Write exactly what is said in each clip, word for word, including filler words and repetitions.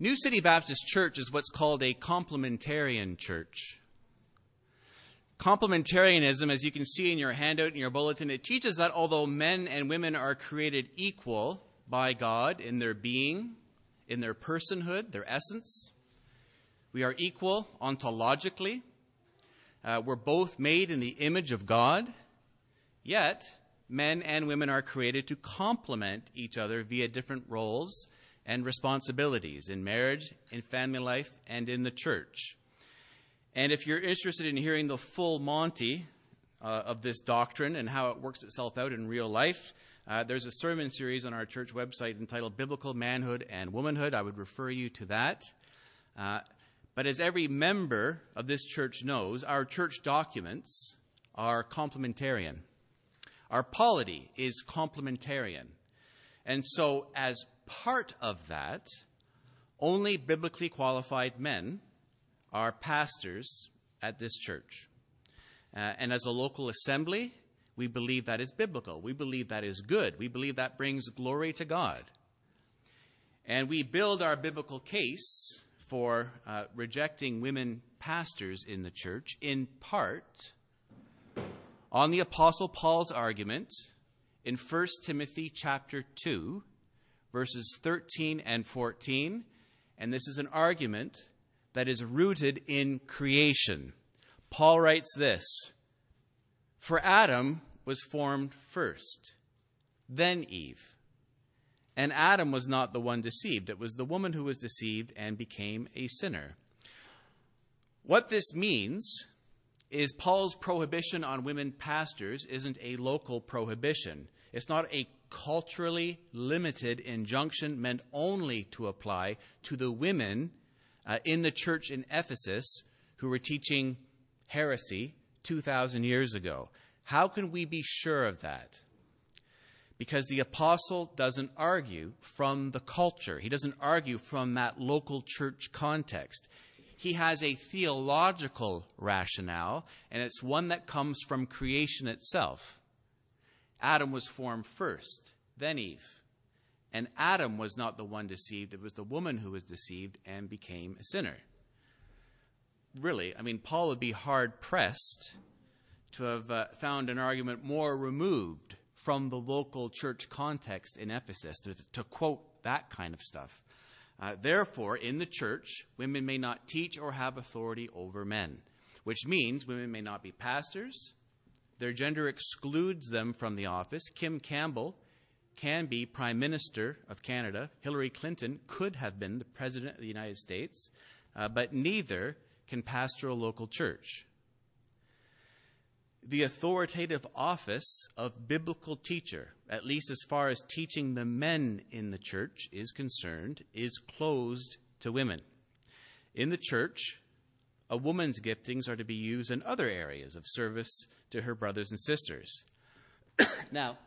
New City Baptist Church is what's called a complementarian church. Complementarianism, as you can see in your handout, in your bulletin, it teaches that although men and women are created equal by God in their being, in their personhood, their essence, we are equal ontologically. Uh, we're both made in the image of God. Yet, men and women are created to complement each other via different roles and responsibilities in marriage, in family life, and in the church. And if you're interested in hearing the full Monty uh, of this doctrine and how it works itself out in real life, uh, there's a sermon series on our church website entitled Biblical Manhood and Womanhood. I would refer you to that. Uh, but as every member of this church knows, our church documents are complementarian. Our polity is complementarian. And so as part of that, only biblically qualified men are pastors at this church. Uh, and as a local assembly, we believe that is biblical. We believe that is good. We believe that brings glory to God. And we build our biblical case for uh, rejecting women pastors in the church in part on the Apostle Paul's argument in First Timothy chapter two, verses thirteen and fourteen. And this is an argument that is rooted in creation. Paul writes this, "For Adam was formed first, then Eve. And Adam was not the one deceived. It was the woman who was deceived and became a sinner." What this means is Paul's prohibition on women pastors isn't a local prohibition. It's not a culturally limited injunction meant only to apply to the women Uh, in the church in Ephesus who were teaching heresy two thousand years ago. How can we be sure of that? Because the apostle doesn't argue from the culture. He doesn't argue from that local church context. He has a theological rationale, and it's one that comes from creation itself. Adam was formed first, then Eve. And Adam was not the one deceived. It was the woman who was deceived and became a sinner. Really, I mean, Paul would be hard-pressed to have uh, found an argument more removed from the local church context in Ephesus, to, to quote that kind of stuff. Uh, Therefore, in the church, women may not teach or have authority over men, which means women may not be pastors. Their gender excludes them from the office. Kim Campbell can be Prime Minister of Canada. Hillary Clinton could have been the President of the United States, uh, but neither can pastor a local church. The authoritative office of biblical teacher, at least as far as teaching the men in the church is concerned, is closed to women. In the church, a woman's giftings are to be used in other areas of service to her brothers and sisters. Now,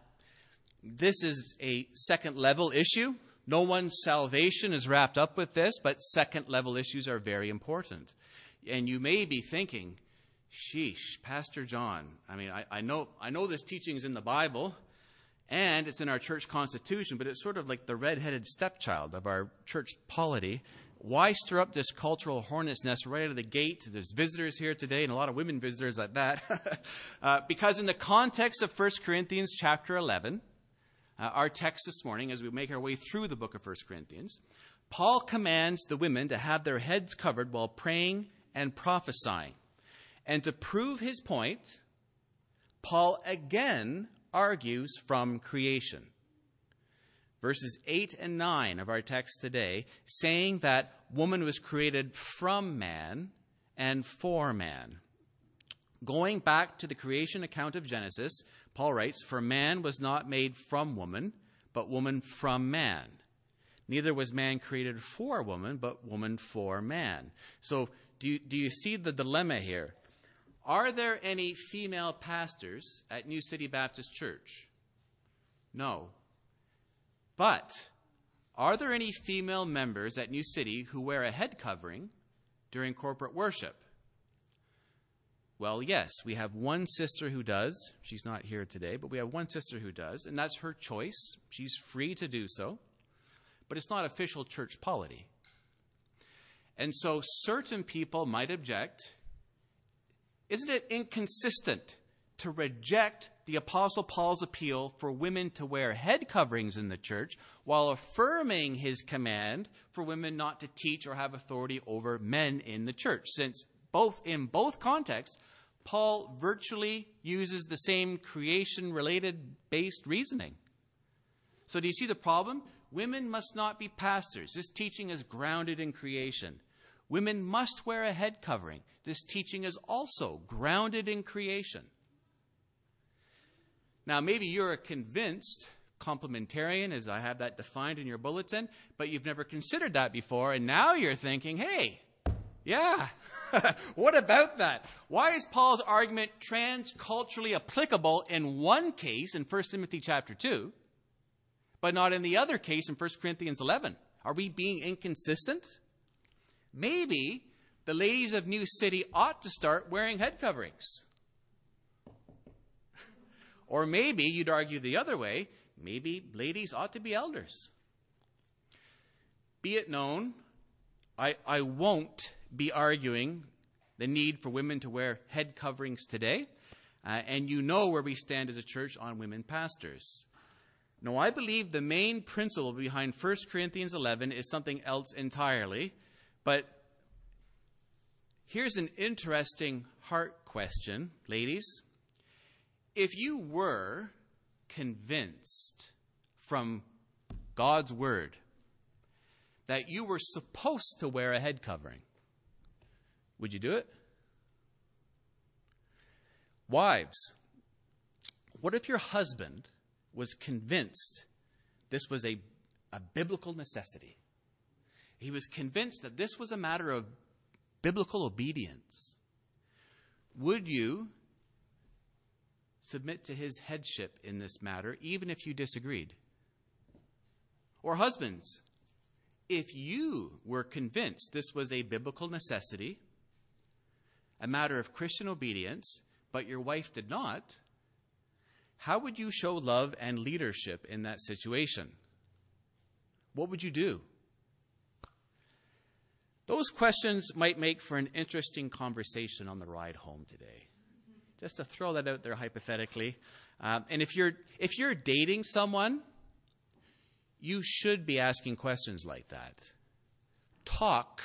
this is a second-level issue. No one's salvation is wrapped up with this, but second-level issues are very important. And you may be thinking, sheesh, Pastor John, I mean, I, I know I know this teaching is in the Bible, and it's in our church constitution, but it's sort of like the red-headed stepchild of our church polity. Why stir up this cultural hornet's nest right out of the gate? There's visitors here today, and a lot of women visitors like that. uh, because in the context of First Corinthians chapter eleven, Uh, our text this morning, as we make our way through the book of First Corinthians, Paul commands the women to have their heads covered while praying and prophesying. And to prove his point, Paul again argues from creation. Verses eight and nine of our text today, saying that woman was created from man and for man. Going back to the creation account of Genesis, Paul writes, "For man was not made from woman, but woman from man. Neither was man created for woman, but woman for man." So do you, do you see the dilemma here? Are there any female pastors at New City Baptist Church? No. But are there any female members at New City who wear a head covering during corporate worship? Well, yes, we have one sister who does. She's not here today, but we have one sister who does, and that's her choice. She's free to do so, but it's not official church polity. And so certain people might object. Isn't it inconsistent to reject the Apostle Paul's appeal for women to wear head coverings in the church while affirming his command for women not to teach or have authority over men in the church? Since both in both contexts, Paul virtually uses the same creation-related based reasoning. So do you see the problem? Women must not be pastors. This teaching is grounded in creation. Women must wear a head covering. This teaching is also grounded in creation. Now, maybe you're a convinced complementarian, as I have that defined in your bulletin, but you've never considered that before, and now you're thinking, hey, yeah, what about that? Why is Paul's argument transculturally applicable in one case, in First Timothy chapter two, but not in the other case in First Corinthians eleven? Are we being inconsistent? Maybe the ladies of New City ought to start wearing head coverings. Or maybe you'd argue the other way. Maybe ladies ought to be elders. Be it known, I, I won't be arguing the need for women to wear head coverings today. Uh, and you know where we stand as a church on women pastors. No, I believe the main principle behind First Corinthians eleven is something else entirely. But here's an interesting heart question, ladies. If you were convinced from God's word that you were supposed to wear a head covering, would you do it? Wives, what if your husband was convinced this was a, a biblical necessity? He was convinced that this was a matter of biblical obedience. Would you submit to his headship in this matter, even if you disagreed? Or husbands, if you were convinced this was a biblical necessity, a matter of Christian obedience, but your wife did not, how would you show love and leadership in that situation? What would you do? Those questions might make for an interesting conversation on the ride home today. Just to throw that out there hypothetically. Um, and if you're if you're dating someone, you should be asking questions like that. Talk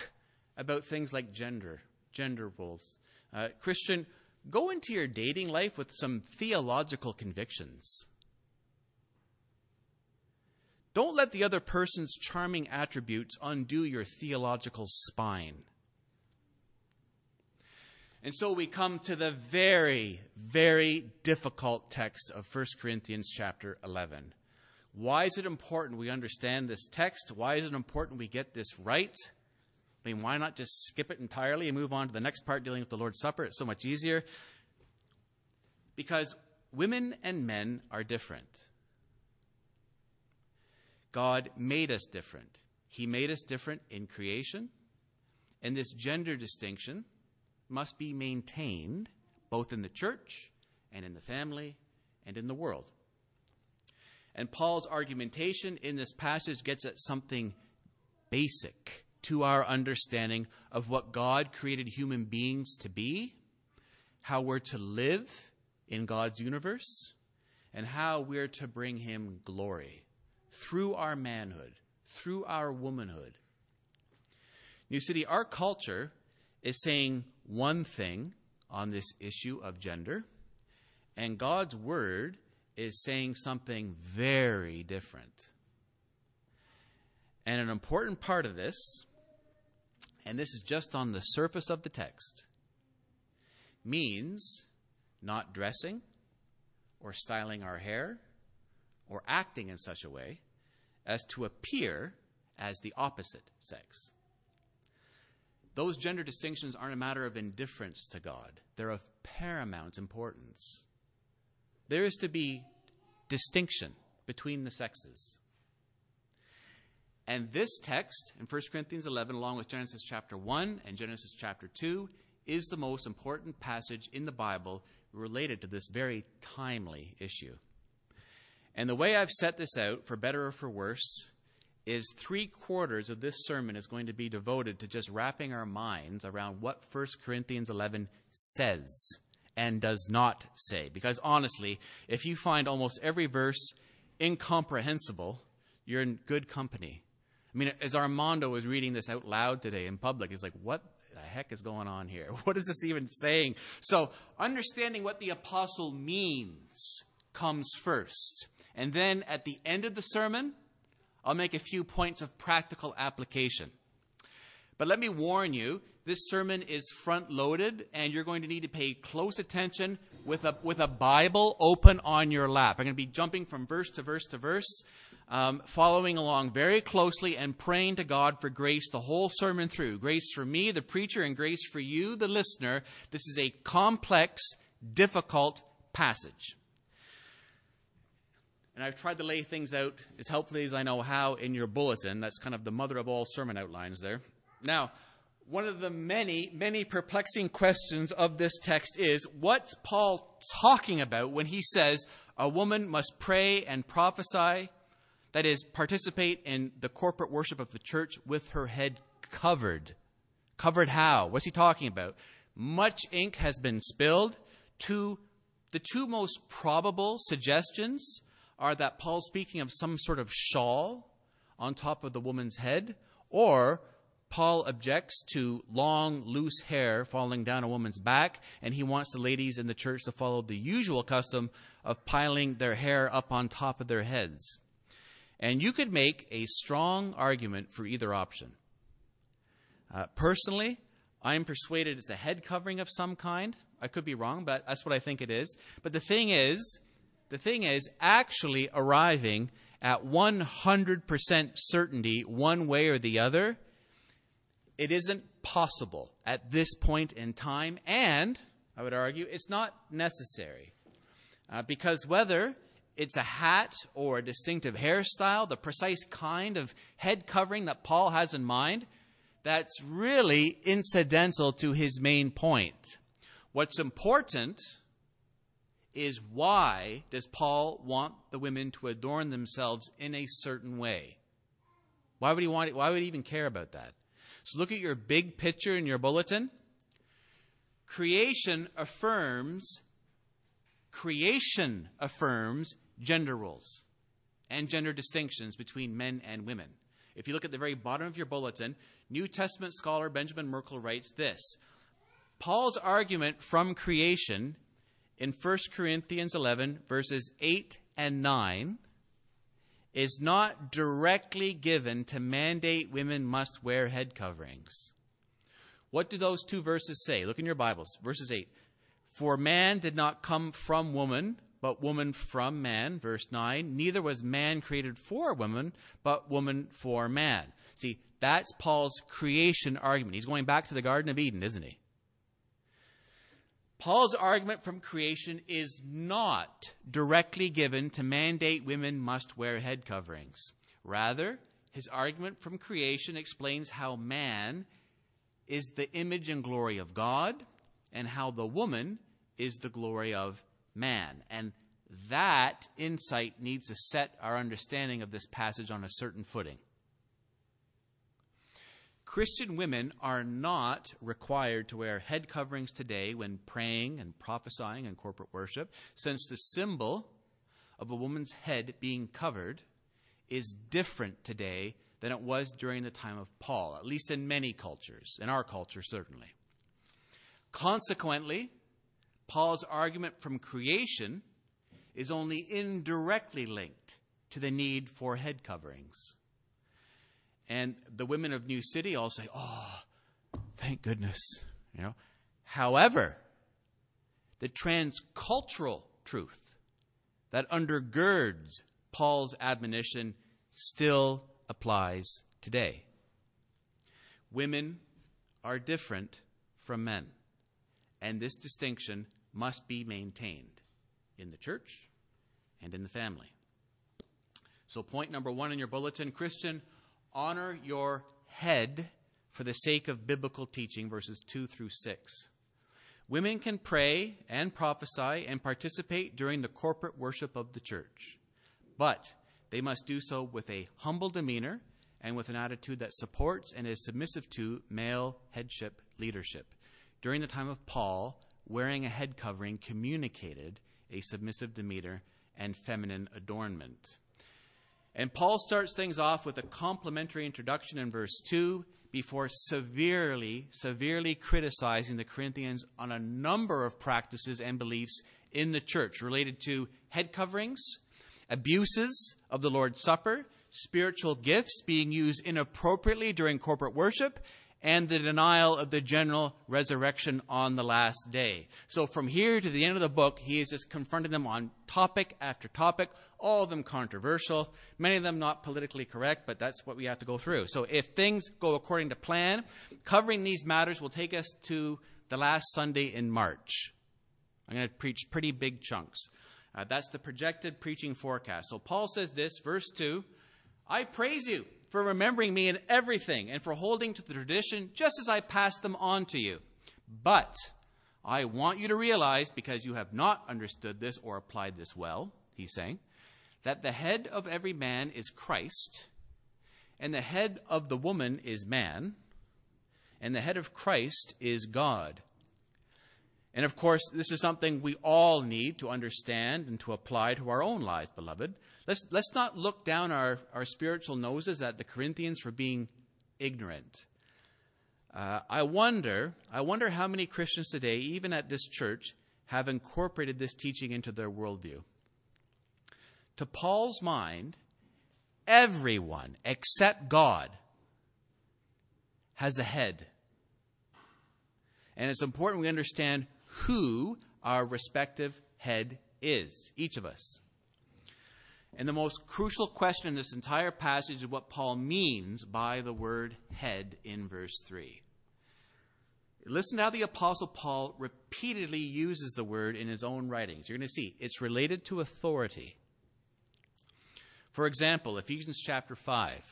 about things like gender, gender roles. Uh, Christian, go into your dating life with some theological convictions. Don't let the other person's charming attributes undo your theological spine. And so we come to the very, very difficult text of First Corinthians chapter eleven. Why is it important we understand this text? Why is it important we get this right? I mean, why not just skip it entirely and move on to the next part dealing with the Lord's Supper? It's so much easier. Because women and men are different. God made us different. He made us different in creation. And this gender distinction must be maintained both in the church and in the family and in the world. And Paul's argumentation in this passage gets at something basic to our understanding of what God created human beings to be, how we're to live in God's universe, and how we're to bring him glory through our manhood, through our womanhood. New City, our culture is saying one thing on this issue of gender, and God's word is saying something very different. And an important part of this, and this is just on the surface of the text, means not dressing or styling our hair, or acting in such a way as to appear as the opposite sex. Those gender distinctions aren't a matter of indifference to God. They're of paramount importance. There is to be distinction between the sexes. And this text in First Corinthians eleven, along with Genesis chapter one and Genesis chapter two, is the most important passage in the Bible related to this very timely issue. And the way I've set this out, for better or for worse, is three quarters of this sermon is going to be devoted to just wrapping our minds around what First Corinthians eleven says and does not say. Because honestly, if you find almost every verse incomprehensible, you're in good company. I mean, as Armando was reading this out loud today in public, he's like, what the heck is going on here? What is this even saying? So understanding what the apostle means comes first. And then at the end of the sermon, I'll make a few points of practical application. But let me warn you, this sermon is front-loaded, and you're going to need to pay close attention with a, with a Bible open on your lap. I'm going to be jumping from verse to verse to verse, um, following along very closely and praying to God for grace the whole sermon through. Grace for me, the preacher, and grace for you, the listener. This is a complex, difficult passage. And I've tried to lay things out as helpfully as I know how in your bulletin. That's kind of the mother of all sermon outlines there. Now, one of the many, many perplexing questions of this text is, what's Paul talking about when he says a woman must pray and prophesy, that is, participate in the corporate worship of the church with her head covered? Covered how? What's he talking about? Much ink has been spilled. Two, the two most probable suggestions are that Paul's speaking of some sort of shawl on top of the woman's head, or Paul objects to long, loose hair falling down a woman's back, and he wants the ladies in the church to follow the usual custom of piling their hair up on top of their heads. And you could make a strong argument for either option. Uh, personally, I'm persuaded it's a head covering of some kind. I could be wrong, but that's what I think it is. But the thing is, The thing is, actually arriving at one hundred percent certainty one way or the other, it isn't possible at this point in time, and, I would argue, it's not necessary. Uh, because whether it's a hat or a distinctive hairstyle, the precise kind of head covering that Paul has in mind, that's really incidental to his main point. What's important is, why does Paul want the women to adorn themselves in a certain way? Why would he want it? Why would he even care about that? So look at your big picture in your bulletin. Creation affirms, creation affirms gender roles and gender distinctions between men and women. If you look at the very bottom of your bulletin, New Testament scholar Benjamin Merkel writes this: Paul's argument from creation in First Corinthians eleven, verses eight and nine, is not directly given to mandate women must wear head coverings. What do those two verses say? Look in your Bibles. Verses eight. For man did not come from woman, but woman from man. Verse nine. Neither was man created for woman, but woman for man. See, that's Paul's creation argument. He's going back to the Garden of Eden, isn't he? Paul's argument from creation is not directly given to mandate women must wear head coverings. Rather, his argument from creation explains how man is the image and glory of God and how the woman is the glory of man. And that insight needs to set our understanding of this passage on a certain footing. Christian women are not required to wear head coverings today when praying and prophesying in corporate worship, since the symbol of a woman's head being covered is different today than it was during the time of Paul, at least in many cultures, in our culture certainly. Consequently, Paul's argument from creation is only indirectly linked to the need for head coverings. And the women of New City all say, oh, thank goodness. You know. However, the transcultural truth that undergirds Paul's admonition still applies today. Women are different from men, and this distinction must be maintained in the church and in the family. So point number one in your bulletin, Christian, honor your head for the sake of biblical teaching, verses two through six. Women can pray and prophesy and participate during the corporate worship of the church, but they must do so with a humble demeanor and with an attitude that supports and is submissive to male headship leadership. During the time of Paul, wearing a head covering communicated a submissive demeanor and feminine adornment. And Paul starts things off with a complimentary introduction in verse two before severely, severely criticizing the Corinthians on a number of practices and beliefs in the church related to head coverings, abuses of the Lord's Supper, spiritual gifts being used inappropriately during corporate worship, and the denial of the general resurrection on the last day. So from here to the end of the book, he is just confronting them on topic after topic, all of them controversial, many of them not politically correct, but that's what we have to go through. So if things go according to plan, covering these matters will take us to the last Sunday in March. I'm going to preach pretty big chunks. Uh, that's the projected preaching forecast. So Paul says this, verse two, I praise you for remembering me in everything and for holding to the tradition just as I passed them on to you. But I want you to realize, because you have not understood this or applied this well, he's saying, that the head of every man is Christ, and the head of the woman is man, and the head of Christ is God. And of course, this is something we all need to understand and to apply to our own lives, beloved. Let's, let's not look down our, our spiritual noses at the Corinthians for being ignorant. Uh, I wonder, I wonder how many Christians today, even at this church, have incorporated this teaching into their worldview. To Paul's mind, everyone except God has a head. And it's important we understand who our respective head is, each of us. And the most crucial question in this entire passage is what Paul means by the word head in verse three. Listen to how the Apostle Paul repeatedly uses the word in his own writings. You're going to see it's related to authority. For example, Ephesians chapter five,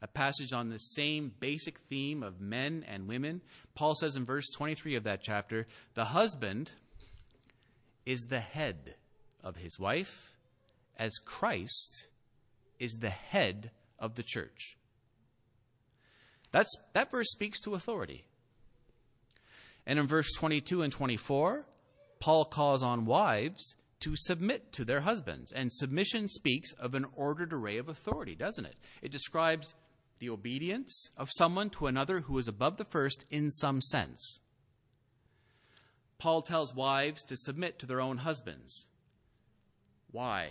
a passage on the same basic theme of men and women. Paul says in verse twenty-three of that chapter, the husband is the head of his wife, as Christ is the head of the church. That's, that verse speaks to authority. And in verse twenty-two and twenty-four, Paul calls on wives to submit to their husbands. And submission speaks of an ordered array of authority, doesn't it? It describes the obedience of someone to another who is above the first in some sense. Paul tells wives to submit to their own husbands. Why?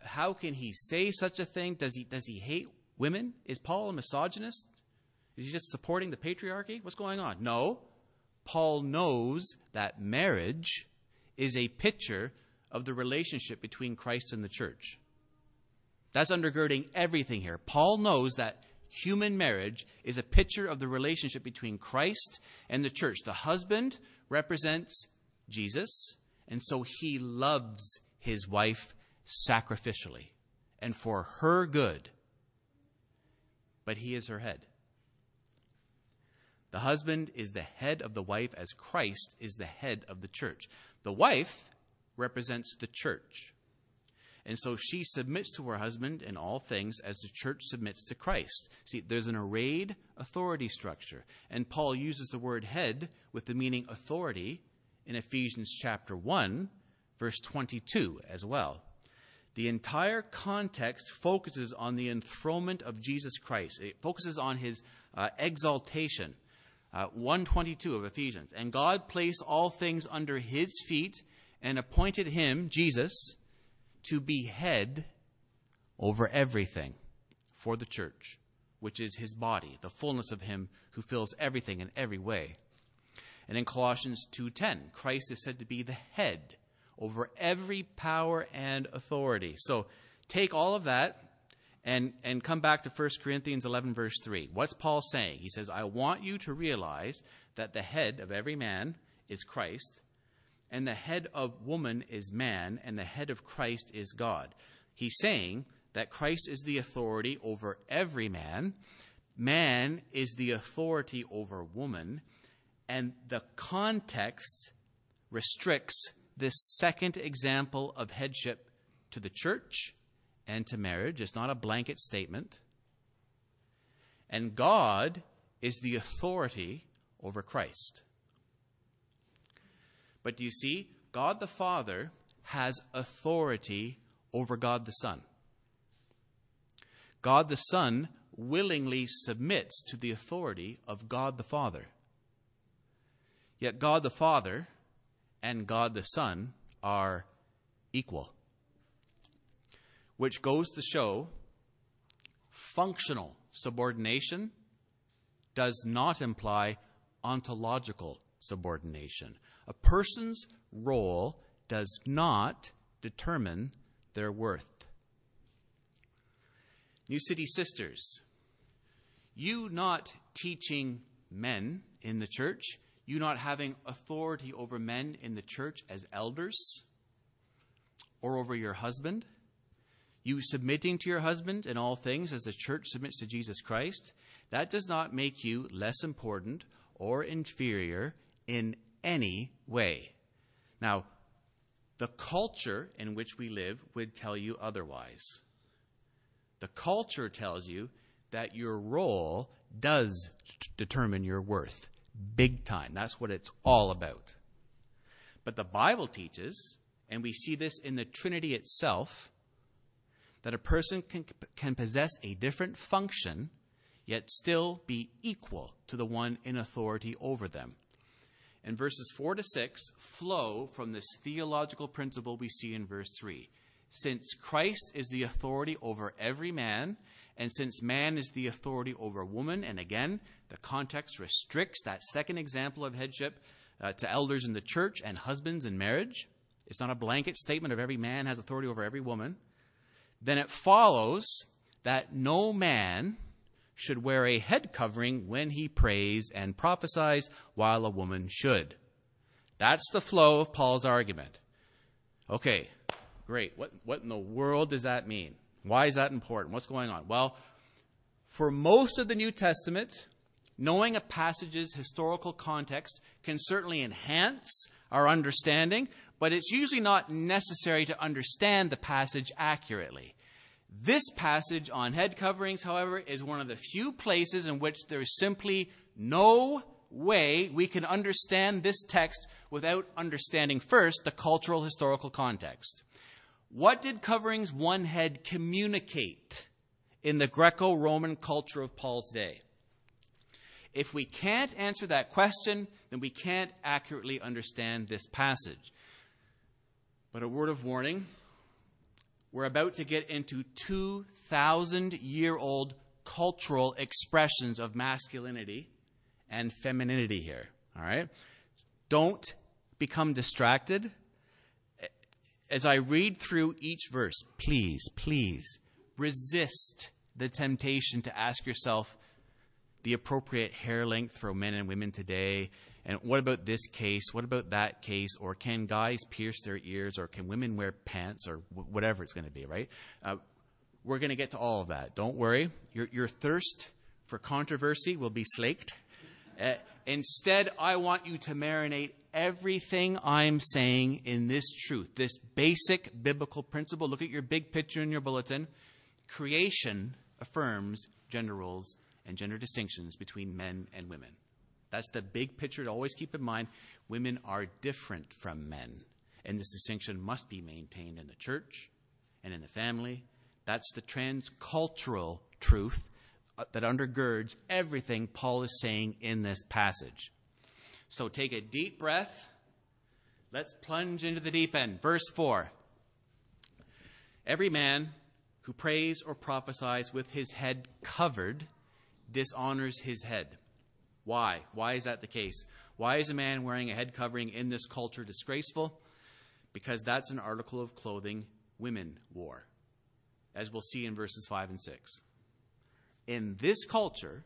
How can he say such a thing? Does he does he hate women? Is Paul a misogynist? Is he just supporting the patriarchy? What's going on? No. Paul knows that marriage is a picture of the relationship between Christ and the church. That's undergirding everything here. Paul knows that human marriage is a picture of the relationship between Christ and the church. The husband represents Jesus, and so he loves his wife sacrificially and for her good, but he is her head. The husband is the head of the wife as Christ is the head of the church. The wife represents the church, and so she submits to her husband in all things as the church submits to Christ. See, there's an arrayed authority structure, and Paul uses the word head with the meaning authority in Ephesians chapter one, verse twenty-two as well. The entire context focuses on the enthronement of Jesus Christ. It focuses on his uh, exaltation. Uh, one twenty-two of Ephesians. And God placed all things under his feet and appointed him, Jesus, to be head over everything for the church, which is his body, the fullness of him who fills everything in every way. And in Colossians two ten, Christ is said to be the head over every power and authority. So take all of that and, and come back to First Corinthians eleven, verse three. What's Paul saying? He says, I want you to realize that the head of every man is Christ, and the head of woman is man, and the head of Christ is God. He's saying that Christ is the authority over every man. Man is the authority over woman. And the context restricts this second example of headship to the church and to marriage. It's not a blanket statement. And God is the authority over Christ. But do you see? God the Father has authority over God the Son. God the Son willingly submits to the authority of God the Father. Yet God the Father and God the Son are equal, which goes to show functional subordination does not imply ontological subordination. A person's role does not determine their worth. New City sisters, you not teaching men in the church, you not having authority over men in the church as elders or over your husband, you submitting to your husband in all things as the church submits to Jesus Christ, that does not make you less important or inferior in any way. Now, the culture in which we live would tell you otherwise. The culture tells you that your role does t- determine your worth, big time. That's what it's all about. But the Bible teaches, and we see this in the Trinity itself, that a person can, can possess a different function, yet still be equal to the one in authority over them. And verses four to six flow from this theological principle we see in verse three. Since Christ is the authority over every man, and since man is the authority over woman, and again, the context restricts that second example of headship uh, to elders in the church and husbands in marriage. It's not a blanket statement of every man has authority over every woman. Then it follows that no man should wear a head covering when he prays and prophesies, while a woman should. That's the flow of Paul's argument. Okay, great. What, what in the world does that mean? Why is that important? What's going on? Well, for most of the New Testament, knowing a passage's historical context can certainly enhance our understanding, but it's usually not necessary to understand the passage accurately. This passage on head coverings, however, is one of the few places in which there is simply no way we can understand this text without understanding first the cultural historical context. What did coverings one head communicate in the Greco-Roman culture of Paul's day? If we can't answer that question, then we can't accurately understand this passage. But a word of warning. We're about to get into two thousand year old cultural expressions of masculinity and femininity here, all right? Don't become distracted. As I read through each verse, please, please resist the temptation to ask yourself the appropriate hair length for men and women today. And what about this case? What about that case? Or can guys pierce their ears? Or can women wear pants? Or w- whatever it's going to be, right? Uh, we're going to get to all of that. Don't worry. Your, your thirst for controversy will be slaked. Uh, instead, I want you to marinate everything I'm saying in this truth, this basic biblical principle. Look at your big picture in your bulletin. Creation affirms gender roles and gender distinctions between men and women. That's the big picture to always keep in mind. Women are different from men, and this distinction must be maintained in the church and in the family. That's the transcultural truth that undergirds everything Paul is saying in this passage. So take a deep breath. Let's plunge into the deep end. Verse four. Every man who prays or prophesies with his head covered dishonors his head. Why? Why is that the case? Why is a man wearing a head covering in this culture disgraceful? Because that's an article of clothing women wore, as we'll see in verses five and six. In this culture,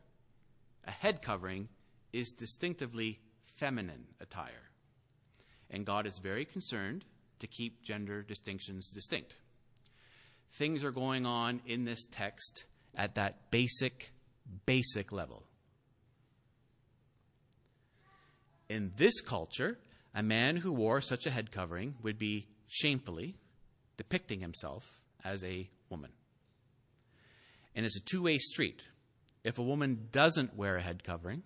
a head covering is distinctively feminine attire, and God is very concerned to keep gender distinctions distinct. Things are going on in this text at that basic, basic level. In this culture, a man who wore such a head covering would be shamefully depicting himself as a woman. And it's a two-way street. If a woman doesn't wear a head covering,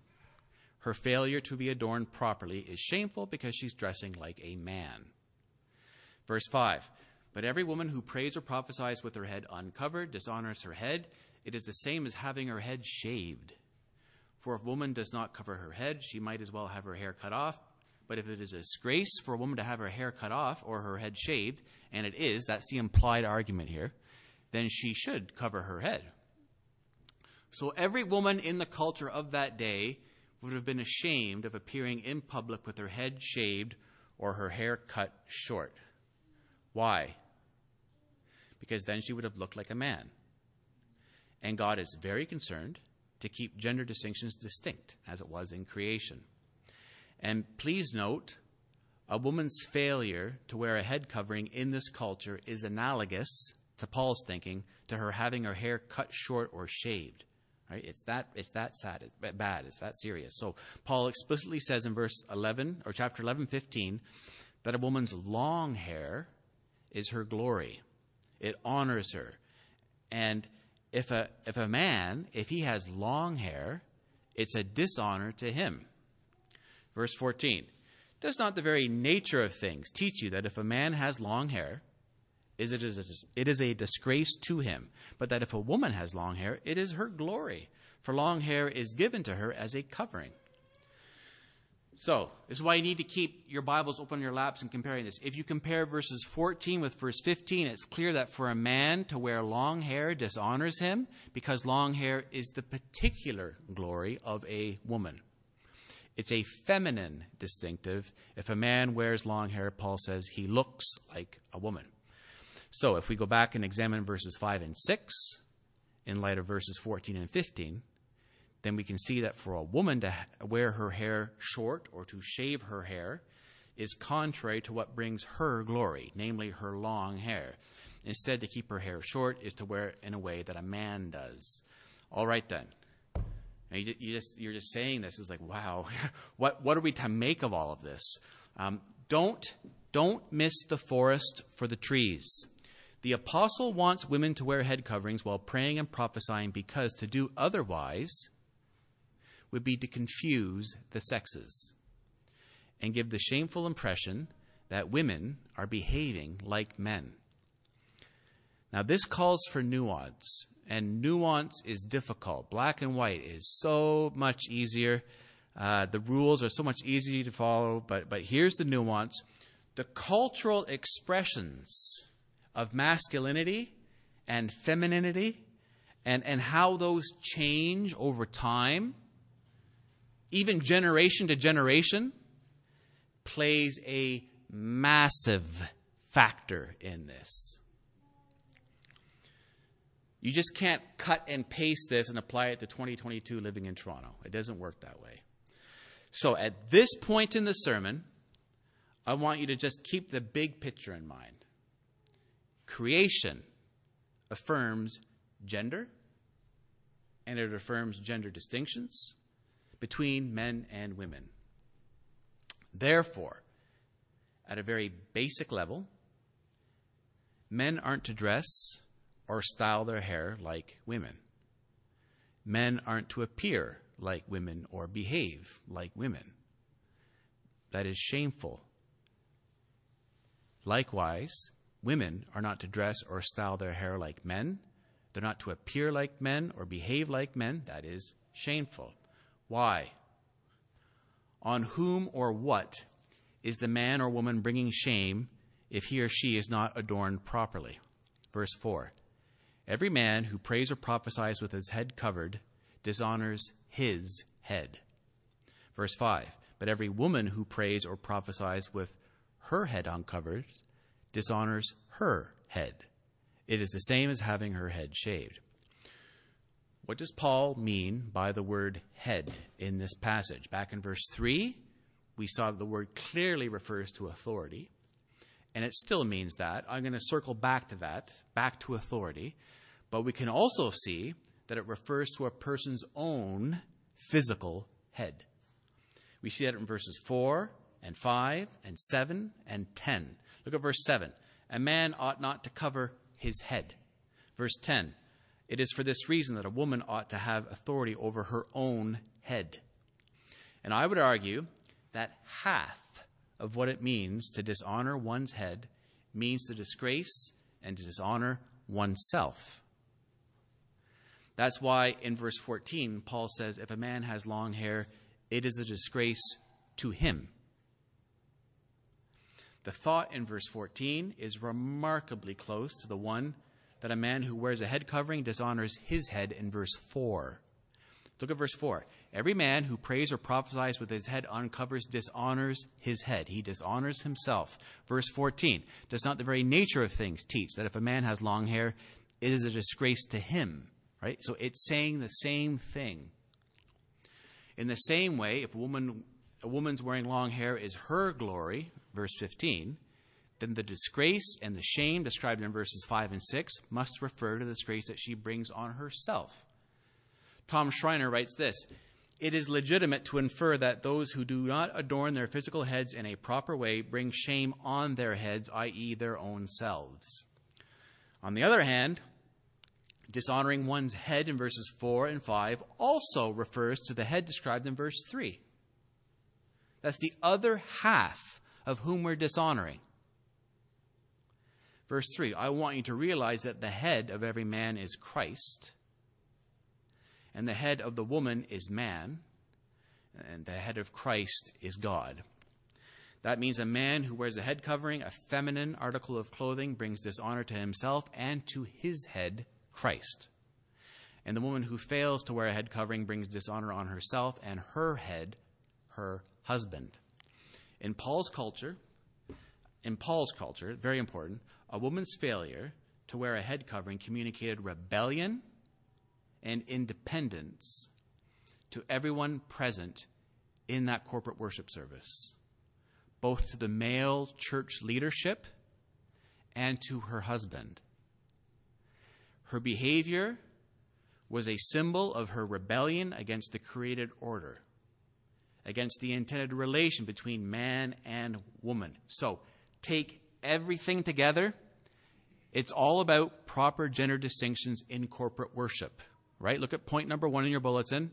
her failure to be adorned properly is shameful because she's dressing like a man. Verse five, but every woman who prays or prophesies with her head uncovered dishonors her head. It is the same as having her head shaved. For if a woman does not cover her head, she might as well have her hair cut off. But if it is a disgrace for a woman to have her hair cut off or her head shaved, and it is, that's the implied argument here, then she should cover her head. So every woman in the culture of that day would have been ashamed of appearing in public with her head shaved or her hair cut short. Why? Because then she would have looked like a man. And God is very concerned to keep gender distinctions distinct, as it was in creation. And please note, a woman's failure to wear a head covering in this culture is analogous to Paul's thinking to her having her hair cut short or shaved. Right? It's that it's that sad, it's bad, it's that serious. So Paul explicitly says in verse eleven or chapter eleven fifteen that a woman's long hair is her glory. It honors her. And if a if a man, if he has long hair, it's a dishonor to him. Verse fourteen, does not the very nature of things teach you that if a man has long hair, Is it, is a, it is a disgrace to him, but that if a woman has long hair, it is her glory, for long hair is given to her as a covering. So, this is why you need to keep your Bibles open in your laps and comparing this. If you compare verses fourteen with verse fifteen, it's clear that for a man to wear long hair dishonors him, because long hair is the particular glory of a woman. It's a feminine distinctive. If a man wears long hair, Paul says he looks like a woman. So if we go back and examine verses five and six in light of verses fourteen and fifteen, then we can see that for a woman to wear her hair short or to shave her hair is contrary to what brings her glory, namely her long hair. Instead, to keep her hair short is to wear it in a way that a man does. All right, then. Now you just, you're just saying this. It's like, wow, what, what are we to make of all of this? Um, don't, don't miss the forest for the trees. The apostle wants women to wear head coverings while praying and prophesying because to do otherwise would be to confuse the sexes and give the shameful impression that women are behaving like men. Now, this calls for nuance, and nuance is difficult. Black and white is so much easier. Uh, the rules are so much easier to follow, but, but here's the nuance. The cultural expressions of masculinity and femininity and, and how those change over time, even generation to generation, plays a massive factor in this. You just can't cut and paste this and apply it to twenty twenty-two living in Toronto. It doesn't work that way. So at this point in the sermon, I want you to just keep the big picture in mind. Creation affirms gender, and it affirms gender distinctions between men and women. Therefore, at a very basic level, men aren't to dress or style their hair like women. Men aren't to appear like women or behave like women. That is shameful. Likewise, women are not to dress or style their hair like men. They're not to appear like men or behave like men. That is shameful. Why? On whom or what is the man or woman bringing shame if he or she is not adorned properly? Verse four, every man who prays or prophesies with his head covered dishonors his head. Verse five, but every woman who prays or prophesies with her head uncovered dishonors her head. It is the same as having her head shaved. What does Paul mean by the word head in this passage? Back in verse three, we saw the word clearly refers to authority, and it still means that. I'm going to circle back to that, back to authority, but we can also see that it refers to a person's own physical head. We see that in verses four and five and seven and ten. Look at verse seven. A man ought not to cover his head. Verse ten. It is for this reason that a woman ought to have authority over her own head. And I would argue that half of what it means to dishonor one's head means to disgrace and to dishonor oneself. That's why in verse fourteen, Paul says, if a man has long hair, it is a disgrace to him. The thought in verse fourteen is remarkably close to the one that a man who wears a head covering dishonors his head in verse four. Look at verse four. Every man who prays or prophesies with his head uncovers dishonors his head. He dishonors himself. Verse fourteen. Does not the very nature of things teach that if a man has long hair, it is a disgrace to him? Right? So it's saying the same thing. In the same way, if a woman, a woman's wearing long hair is her glory, verse fifteen, then the disgrace and the shame described in verses five and six must refer to the disgrace that she brings on herself. Tom Schreiner writes this, it is legitimate to infer that those who do not adorn their physical heads in a proper way bring shame on their heads, that is their own selves. On the other hand, dishonoring one's head in verses four and five also refers to the head described in verse three. That's the other half of whom we're dishonoring. Verse three, I want you to realize that the head of every man is Christ, and the head of the woman is man, and the head of Christ is God. That means a man who wears a head covering, a feminine article of clothing, brings dishonor to himself and to his head, Christ. And the woman who fails to wear a head covering brings dishonor on herself and her head, her husband. In Paul's culture, in Paul's culture, very important, a woman's failure to wear a head covering communicated rebellion and independence to everyone present in that corporate worship service, both to the male church leadership and to her husband. Her behavior was a symbol of her rebellion against the created order, against the intended relation between man and woman. So take everything together. It's all about proper gender distinctions in corporate worship, right? Look at point number one in your bulletin.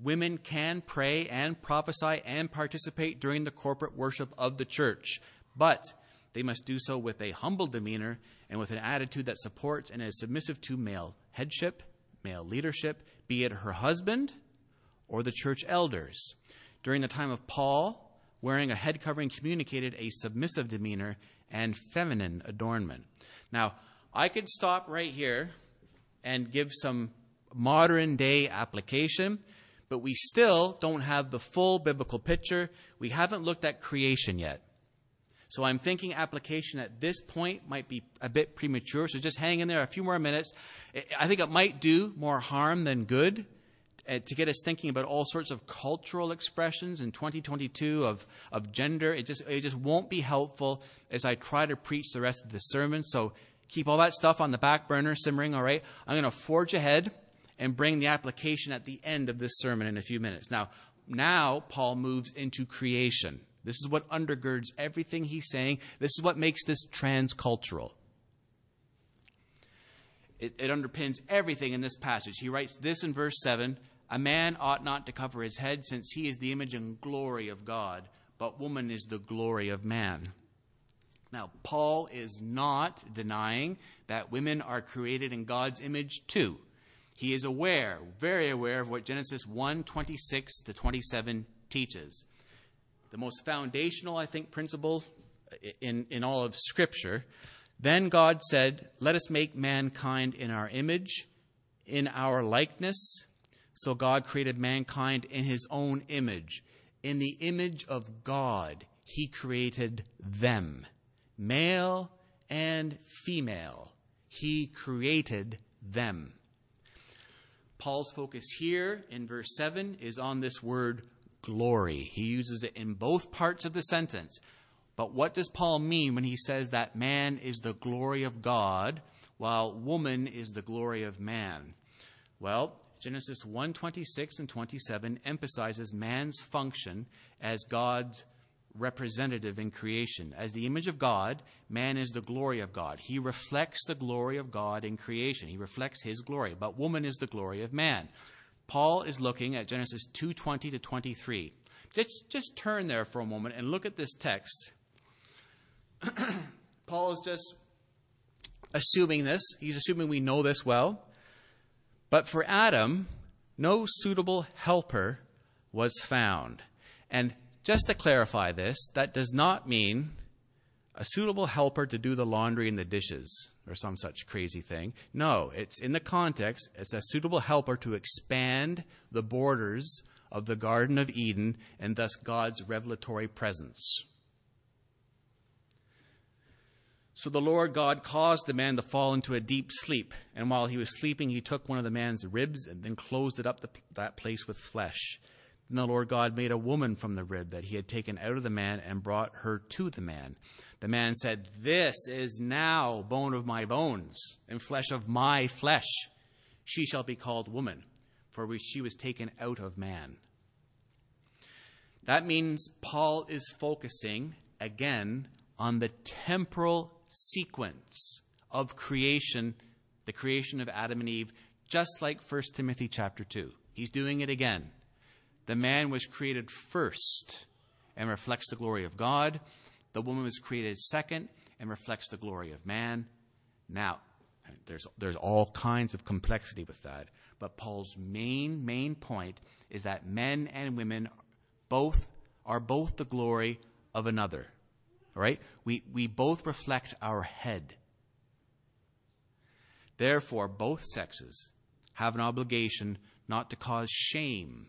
Women can pray and prophesy and participate during the corporate worship of the church, but they must do so with a humble demeanor and with an attitude that supports and is submissive to male headship, male leadership, be it her husband or the church elders. During the time of Paul, wearing a head covering communicated a submissive demeanor and feminine adornment. Now, I could stop right here and give some modern day application, but we still don't have the full biblical picture. We haven't looked at creation yet. So I'm thinking application at this point might be a bit premature, so just hang in there a few more minutes. I think it might do more harm than good uh, to get us thinking about all sorts of cultural expressions in twenty twenty-two of, of gender. It just, it just won't be helpful as I try to preach the rest of the sermon. So keep all that stuff on the back burner simmering, all right? I'm going to forge ahead and bring the application at the end of this sermon in a few minutes. Now, now Paul moves into creation. This is what undergirds everything he's saying. This is what makes this transcultural. It, it underpins everything in this passage. He writes this in verse seven, a man ought not to cover his head since he is the image and glory of God, but woman is the glory of man. Now, Paul is not denying that women are created in God's image too. He is aware, very aware of what Genesis one, twenty-six to twenty-seven teaches. The most foundational, I think, principle in, in all of Scripture. Then God said, let us make mankind in our image, in our likeness. So God created mankind in his own image. In the image of God, he created them. Male and female, he created them. Paul's focus here in verse seven is on this word glory. He uses it in both parts of the sentence. But what does Paul mean when he says that man is the glory of God while woman is the glory of man? Well, Genesis one, twenty-six and twenty-seven emphasizes man's function as God's representative in creation. As the image of God, man is the glory of God. He reflects the glory of God in creation. He reflects his glory. But woman is the glory of man. Paul is looking at Genesis two twenty to twenty-three. Just, just turn there for a moment and look at this text. Paul is just assuming this. He's assuming we know this well. But for Adam, no suitable helper was found. And just to clarify this, that does not mean a suitable helper to do the laundry and the dishes or some such crazy thing. No, it's in the context, it's a suitable helper to expand the borders of the Garden of Eden and thus God's revelatory presence. So the Lord God caused the man to fall into a deep sleep, and while he was sleeping, he took one of the man's ribs and then closed it up the, that place with flesh. Then the Lord God made a woman from the rib that he had taken out of the man and brought her to the man. The man said, "This is now bone of my bones and flesh of my flesh. She shall be called woman, for she was taken out of man." That means Paul is focusing again on the temporal sequence of creation, the creation of Adam and Eve, just like First Timothy chapter two. He's doing it again. The man was created first and reflects the glory of God. The woman was created second and reflects the glory of man. Now, there's, there's all kinds of complexity with that, but Paul's main, main point is that men and women both are both the glory of another. All right? We, we both reflect our head. Therefore, both sexes have an obligation not to cause shame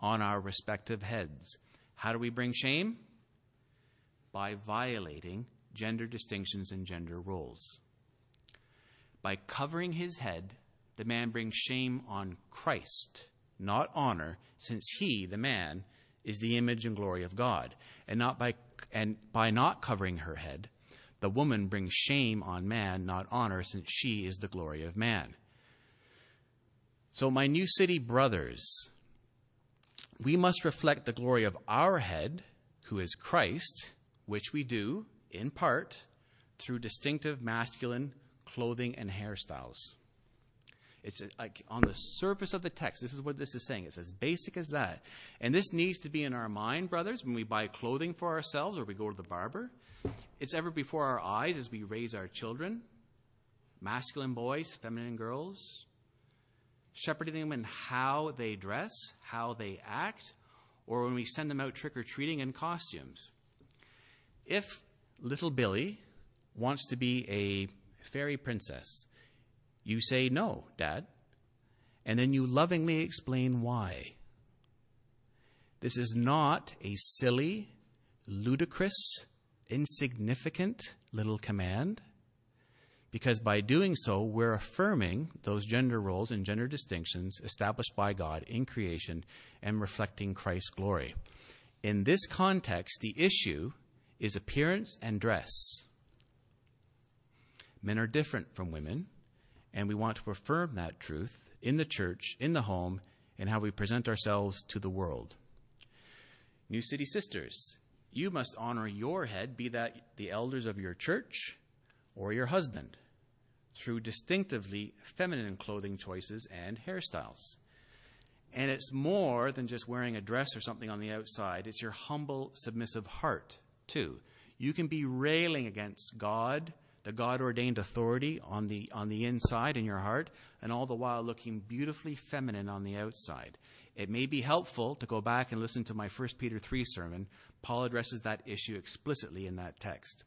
on our respective heads. How do we bring shame? By violating gender distinctions and gender roles. By covering his head, the man brings shame on Christ, not honor, since he, the man, is the image and glory of God. And not by and by not covering her head, the woman brings shame on man, not honor, since she is the glory of man. So, my New City brothers, we must reflect the glory of our head, who is Christ, which we do, in part, through distinctive masculine clothing and hairstyles. It's like on the surface of the text, this is what this is saying. It's as basic as that. And this needs to be in our mind, brothers, when we buy clothing for ourselves or we go to the barber. It's ever before our eyes as we raise our children, masculine boys, feminine girls, shepherding them in how they dress, how they act, or when we send them out trick-or-treating in costumes. If little Billy wants to be a fairy princess, you say, "No, Dad," and then you lovingly explain why. This is not a silly, ludicrous, insignificant little command, because by doing so, we're affirming those gender roles and gender distinctions established by God in creation and reflecting Christ's glory. In this context, the issue is appearance and dress. Men are different from women. And we want to affirm that truth in the church, in the home, and how we present ourselves to the world. New City sisters, you must honor your head, be that the elders of your church or your husband, through distinctively feminine clothing choices and hairstyles. And it's more than just wearing a dress or something on the outside. It's your humble, submissive heart, too. You can be railing against God, the God-ordained authority on the on the inside in your heart, and all the while looking beautifully feminine on the outside. It may be helpful to go back and listen to my First Peter three sermon. Paul addresses that issue explicitly in that text.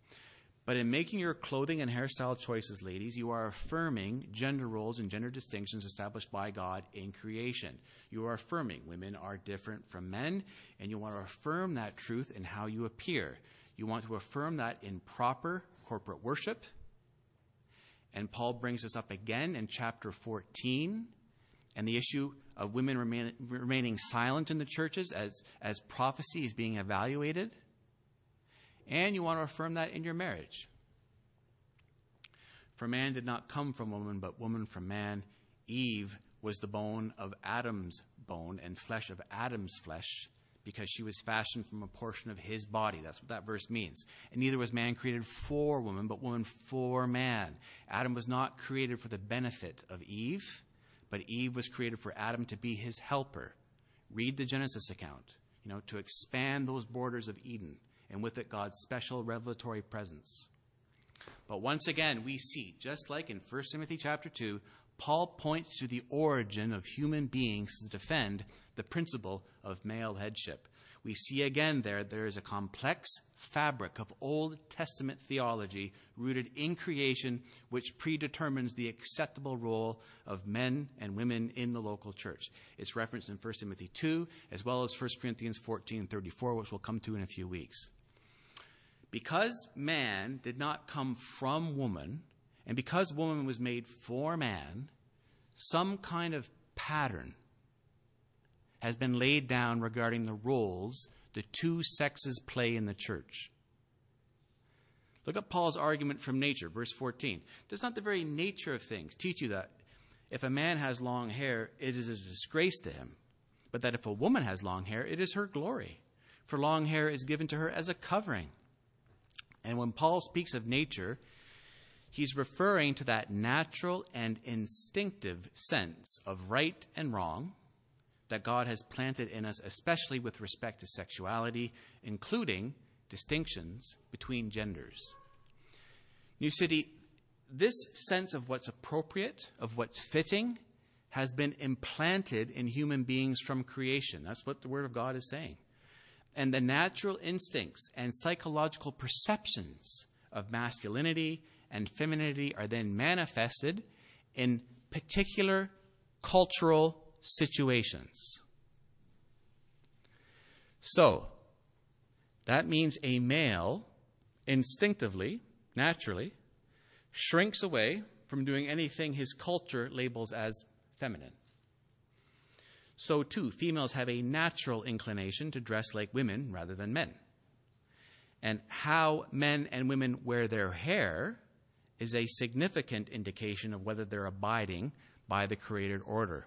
But in making your clothing and hairstyle choices, ladies, you are affirming gender roles and gender distinctions established by God in creation. You are affirming women are different from men, and you want to affirm that truth in how you appear. You want to affirm that in proper corporate worship. And Paul brings this up again in chapter fourteen, and the issue of women remain, remaining silent in the churches as, as prophecy is being evaluated. And you want to affirm that in your marriage. For man did not come from woman, but woman from man. Eve was the bone of Adam's bone and flesh of Adam's flesh. because she was fashioned from a portion of his body. That's what that verse means. And neither was man created for woman, but woman for man. Adam was not created for the benefit of Eve, but Eve was created for Adam to be his helper. Read the Genesis account, you know, to expand those borders of Eden, and with it God's special revelatory presence. But once again, we see, just like in First Timothy chapter two, Paul points to the origin of human beings to defend the principle of male headship. We see again there, there is a complex fabric of Old Testament theology rooted in creation, which predetermines the acceptable role of men and women in the local church. It's referenced in First Timothy two, as well as First Corinthians fourteen thirty-four, which we'll come to in a few weeks. Because man did not come from woman, and because woman was made for man, some kind of pattern has been laid down regarding the roles the two sexes play in the church. Look at Paul's argument from nature, verse fourteen. Does not the very nature of things teach you that if a man has long hair, it is a disgrace to him, but that if a woman has long hair, it is her glory, for long hair is given to her as a covering. And when Paul speaks of nature, he's referring to that natural and instinctive sense of right and wrong that God has planted in us, especially with respect to sexuality, including distinctions between genders. New City, this sense of what's appropriate, of what's fitting, has been implanted in human beings from creation. That's what the Word of God is saying. And the natural instincts and psychological perceptions of masculinity and femininity are then manifested in particular cultural situations. So, that means a male instinctively, naturally, shrinks away from doing anything his culture labels as feminine. So too, females have a natural inclination to dress like women rather than men. And how men and women wear their hair is a significant indication of whether they're abiding by the created order.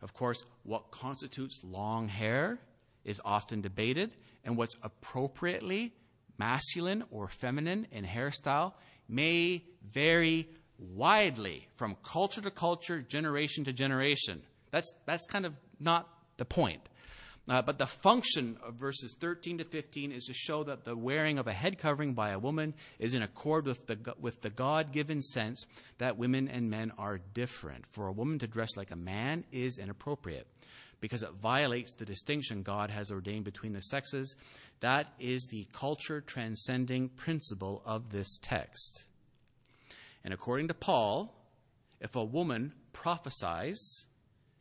Of course, what constitutes long hair is often debated, and what's appropriately masculine or feminine in hairstyle may vary widely from culture to culture, generation to generation. That's, that's kind of not the point. Uh, but the function of verses thirteen to fifteen is to show that the wearing of a head covering by a woman is in accord with the, with the God-given sense that women and men are different. For a woman to dress like a man is inappropriate because it violates the distinction God has ordained between the sexes. That is the culture-transcending principle of this text. And according to Paul, if a woman prophesies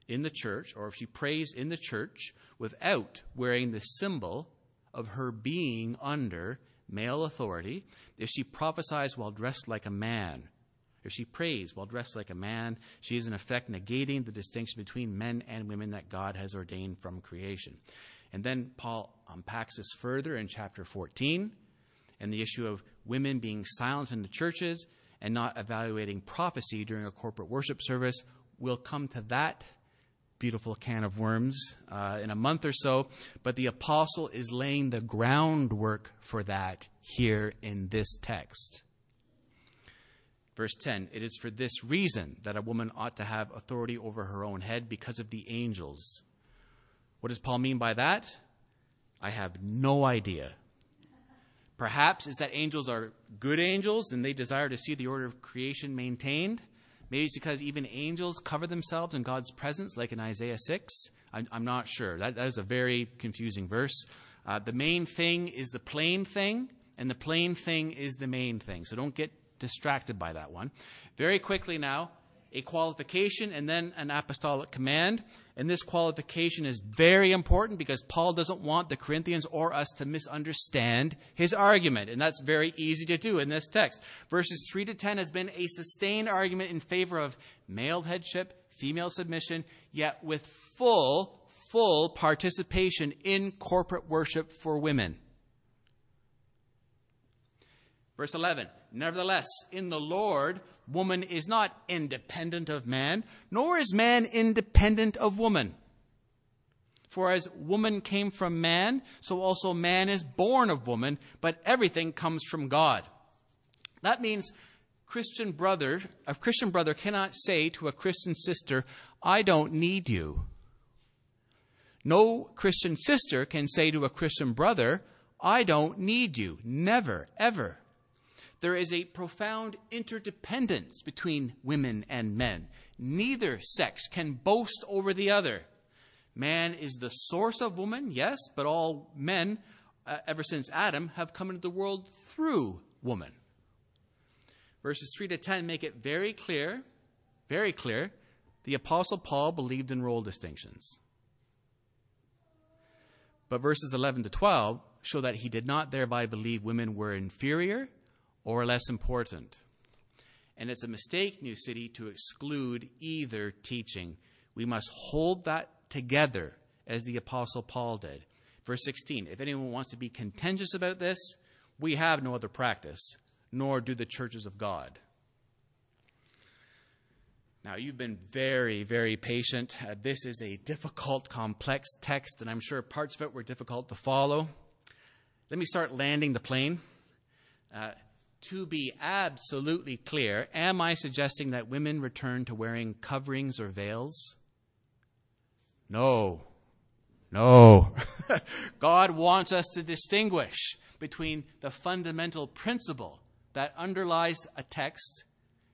in the church, or if she prays in the church without wearing the symbol of her being under male authority, if she prophesies while dressed like a man, if she prays while dressed like a man, she is in effect negating the distinction between men and women that God has ordained from creation. And then Paul unpacks this further in chapter fourteen, and the issue of women being silent in the churches and not evaluating prophecy during a corporate worship service. We'll come to that beautiful can of worms uh, in a month or so, but the apostle is laying the groundwork for that here in this text. Verse ten, it is for this reason that a woman ought to have authority over her own head because of the angels. What does Paul mean by that? I have no idea. Perhaps it's that angels are good angels and they desire to see the order of creation maintained. Maybe it's because even angels cover themselves in God's presence, like in Isaiah six. I'm, I'm not sure. That, that is a very confusing verse. Uh, the main thing is the plain thing, and the plain thing is the main thing. So don't get distracted by that one. Very quickly now, a qualification and then an apostolic command. And this qualification is very important because Paul doesn't want the Corinthians or us to misunderstand his argument. And that's very easy to do in this text. Verses three to ten has been a sustained argument in favor of male headship, female submission, yet with full, full participation in corporate worship for women. Verse eleven, nevertheless, in the Lord, woman is not independent of man, nor is man independent of woman. For as woman came from man, so also man is born of woman, but everything comes from God. That means Christian brother, a Christian brother cannot say to a Christian sister, I don't need you. No Christian sister can say to a Christian brother, I don't need you. Never, ever. There is a profound interdependence between women and men. Neither sex can boast over the other. Man is the source of woman, yes, but all men, uh, ever since Adam, have come into the world through woman. Verses three to ten make it very clear, very clear, the Apostle Paul believed in role distinctions. But verses eleven to twelve show that he did not thereby believe women were inferior or less important. And it's a mistake, New City, to exclude either teaching. We must hold that together as the Apostle Paul did. Verse sixteen, if anyone wants to be contentious about this, we have no other practice, nor do the churches of God. Now, you've been very, very patient. Uh, this is a difficult, complex text, and I'm sure parts of it were difficult to follow. Let me start landing the plane. Uh, to be absolutely clear, am I suggesting that women return to wearing coverings or veils? No. No. God wants us to distinguish between the fundamental principle that underlies a text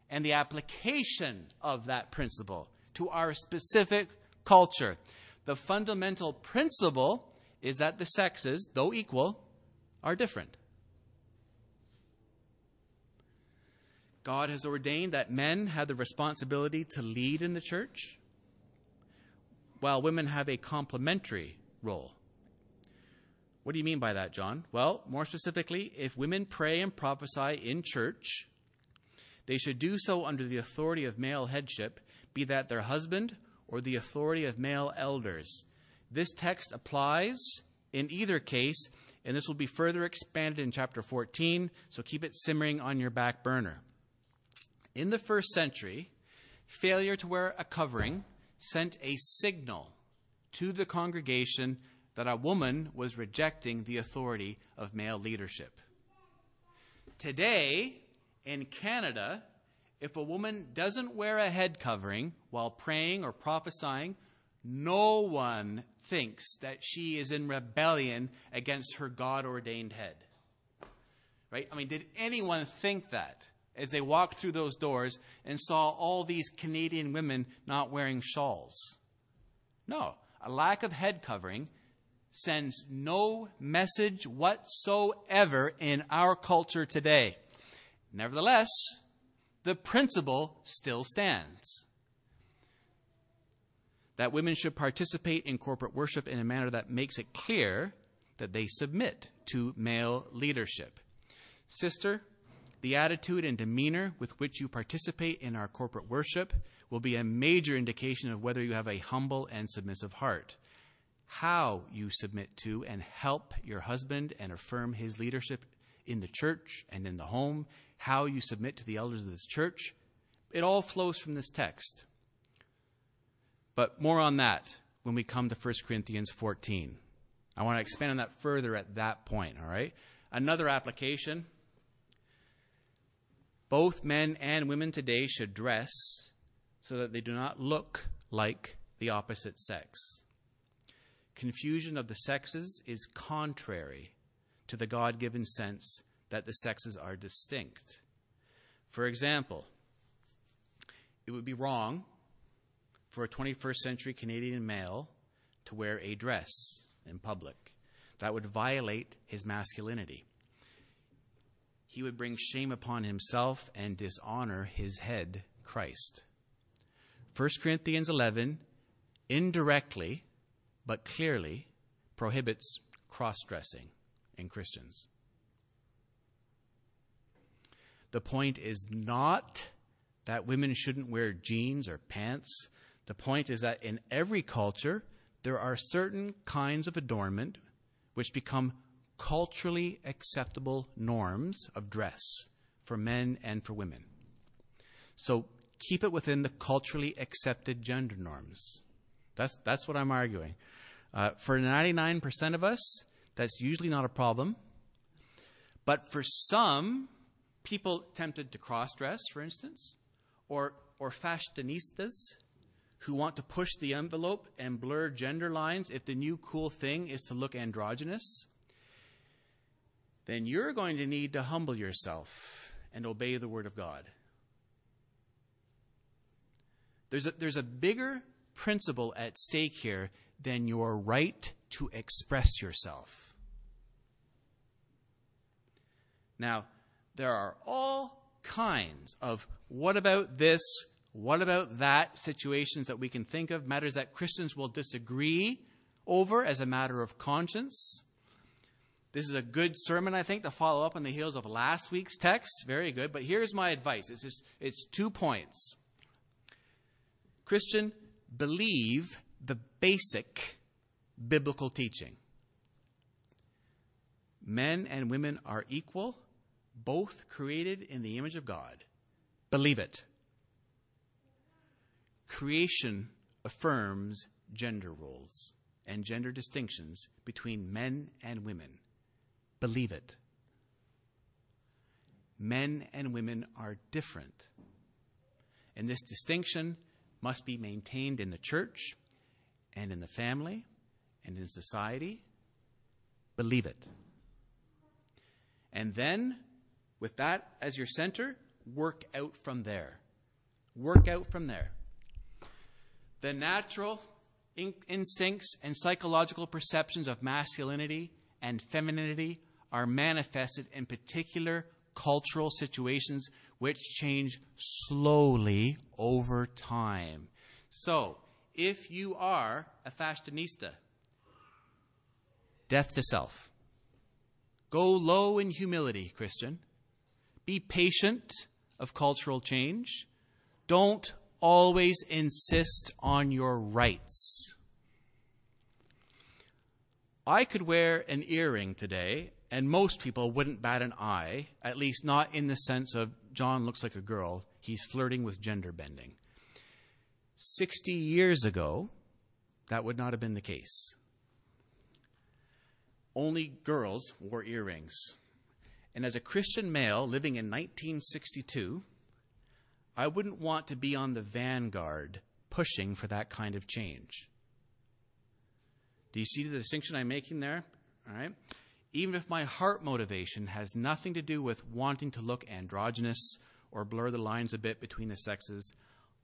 and the application of that principle to our specific culture. The fundamental principle is that the sexes, though equal, are different. God has ordained that men have the responsibility to lead in the church, while women have a complementary role. What do you mean by that, John? Well, more specifically, if women pray and prophesy in church, they should do so under the authority of male headship, be that their husband or the authority of male elders. This text applies in either case, and this will be further expanded in chapter fourteen, so keep it simmering on your back burner. In the first century, failure to wear a covering sent a signal to the congregation that a woman was rejecting the authority of male leadership. Today, in Canada, if a woman doesn't wear a head covering while praying or prophesying, no one thinks that she is in rebellion against her God-ordained head. Right? I mean, did anyone think that as they walked through those doors and saw all these Canadian women not wearing shawls? No. A lack of head covering sends no message whatsoever in our culture today. Nevertheless, the principle still stands that women should participate in corporate worship in a manner that makes it clear that they submit to male leadership. Sister, the attitude and demeanor with which you participate in our corporate worship will be a major indication of whether you have a humble and submissive heart. How you submit to and help your husband and affirm his leadership in the church and in the home, how you submit to the elders of this church, it all flows from this text. But more on that when we come to First Corinthians fourteen. I want to expand on that further at that point, all right? Another application. Both men and women today should dress so that they do not look like the opposite sex. Confusion of the sexes is contrary to the God-given sense that the sexes are distinct. For example, it would be wrong for a twenty-first century Canadian male to wear a dress in public. That would violate his masculinity. He would bring shame upon himself and dishonor his head, Christ. First Corinthians eleven indirectly but clearly prohibits cross-dressing in Christians. The point is not that women shouldn't wear jeans or pants. The point is that in every culture, there are certain kinds of adornment which become culturally acceptable norms of dress for men and for women. So keep it within the culturally accepted gender norms. That's that's what I'm arguing. Uh, for ninety-nine percent of us, that's usually not a problem. But for some, people tempted to cross-dress, for instance, or, or fashionistas who want to push the envelope and blur gender lines if the new cool thing is to look androgynous, then you're going to need to humble yourself and obey the Word of God. There's a, there's a bigger principle at stake here than your right to express yourself. Now, there are all kinds of what about this, what about that situations that we can think of, matters that Christians will disagree over as a matter of conscience. This is a good sermon, I think, to follow up on the heels of last week's text. Very good. But here's my advice. It's just, it's two points. Christian, believe the basic biblical teaching. Men and women are equal, both created in the image of God. Believe it. Creation affirms gender roles and gender distinctions between men and women. Believe it. Men and women are different, and this distinction must be maintained in the church and in the family and in society. Believe it. And then, with that as your center, work out from there. Work out from there. The natural in- instincts and psychological perceptions of masculinity and femininity are manifested in particular cultural situations which change slowly over time. So, if you are a fashionista, death to self. Go low in humility, Christian. Be patient of cultural change. Don't always insist on your rights. I could wear an earring today, and most people wouldn't bat an eye, at least not in the sense of John looks like a girl, he's flirting with gender bending. Sixty years ago, that would not have been the case. Only girls wore earrings. And as a Christian male living in nineteen sixty-two, I wouldn't want to be on the vanguard pushing for that kind of change. Do you see the distinction I'm making there? All right. Even if my heart motivation has nothing to do with wanting to look androgynous or blur the lines a bit between the sexes,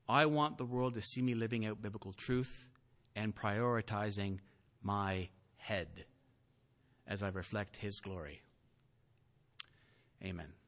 I want the world to see me living out biblical truth and prioritizing my head as I reflect His glory. Amen.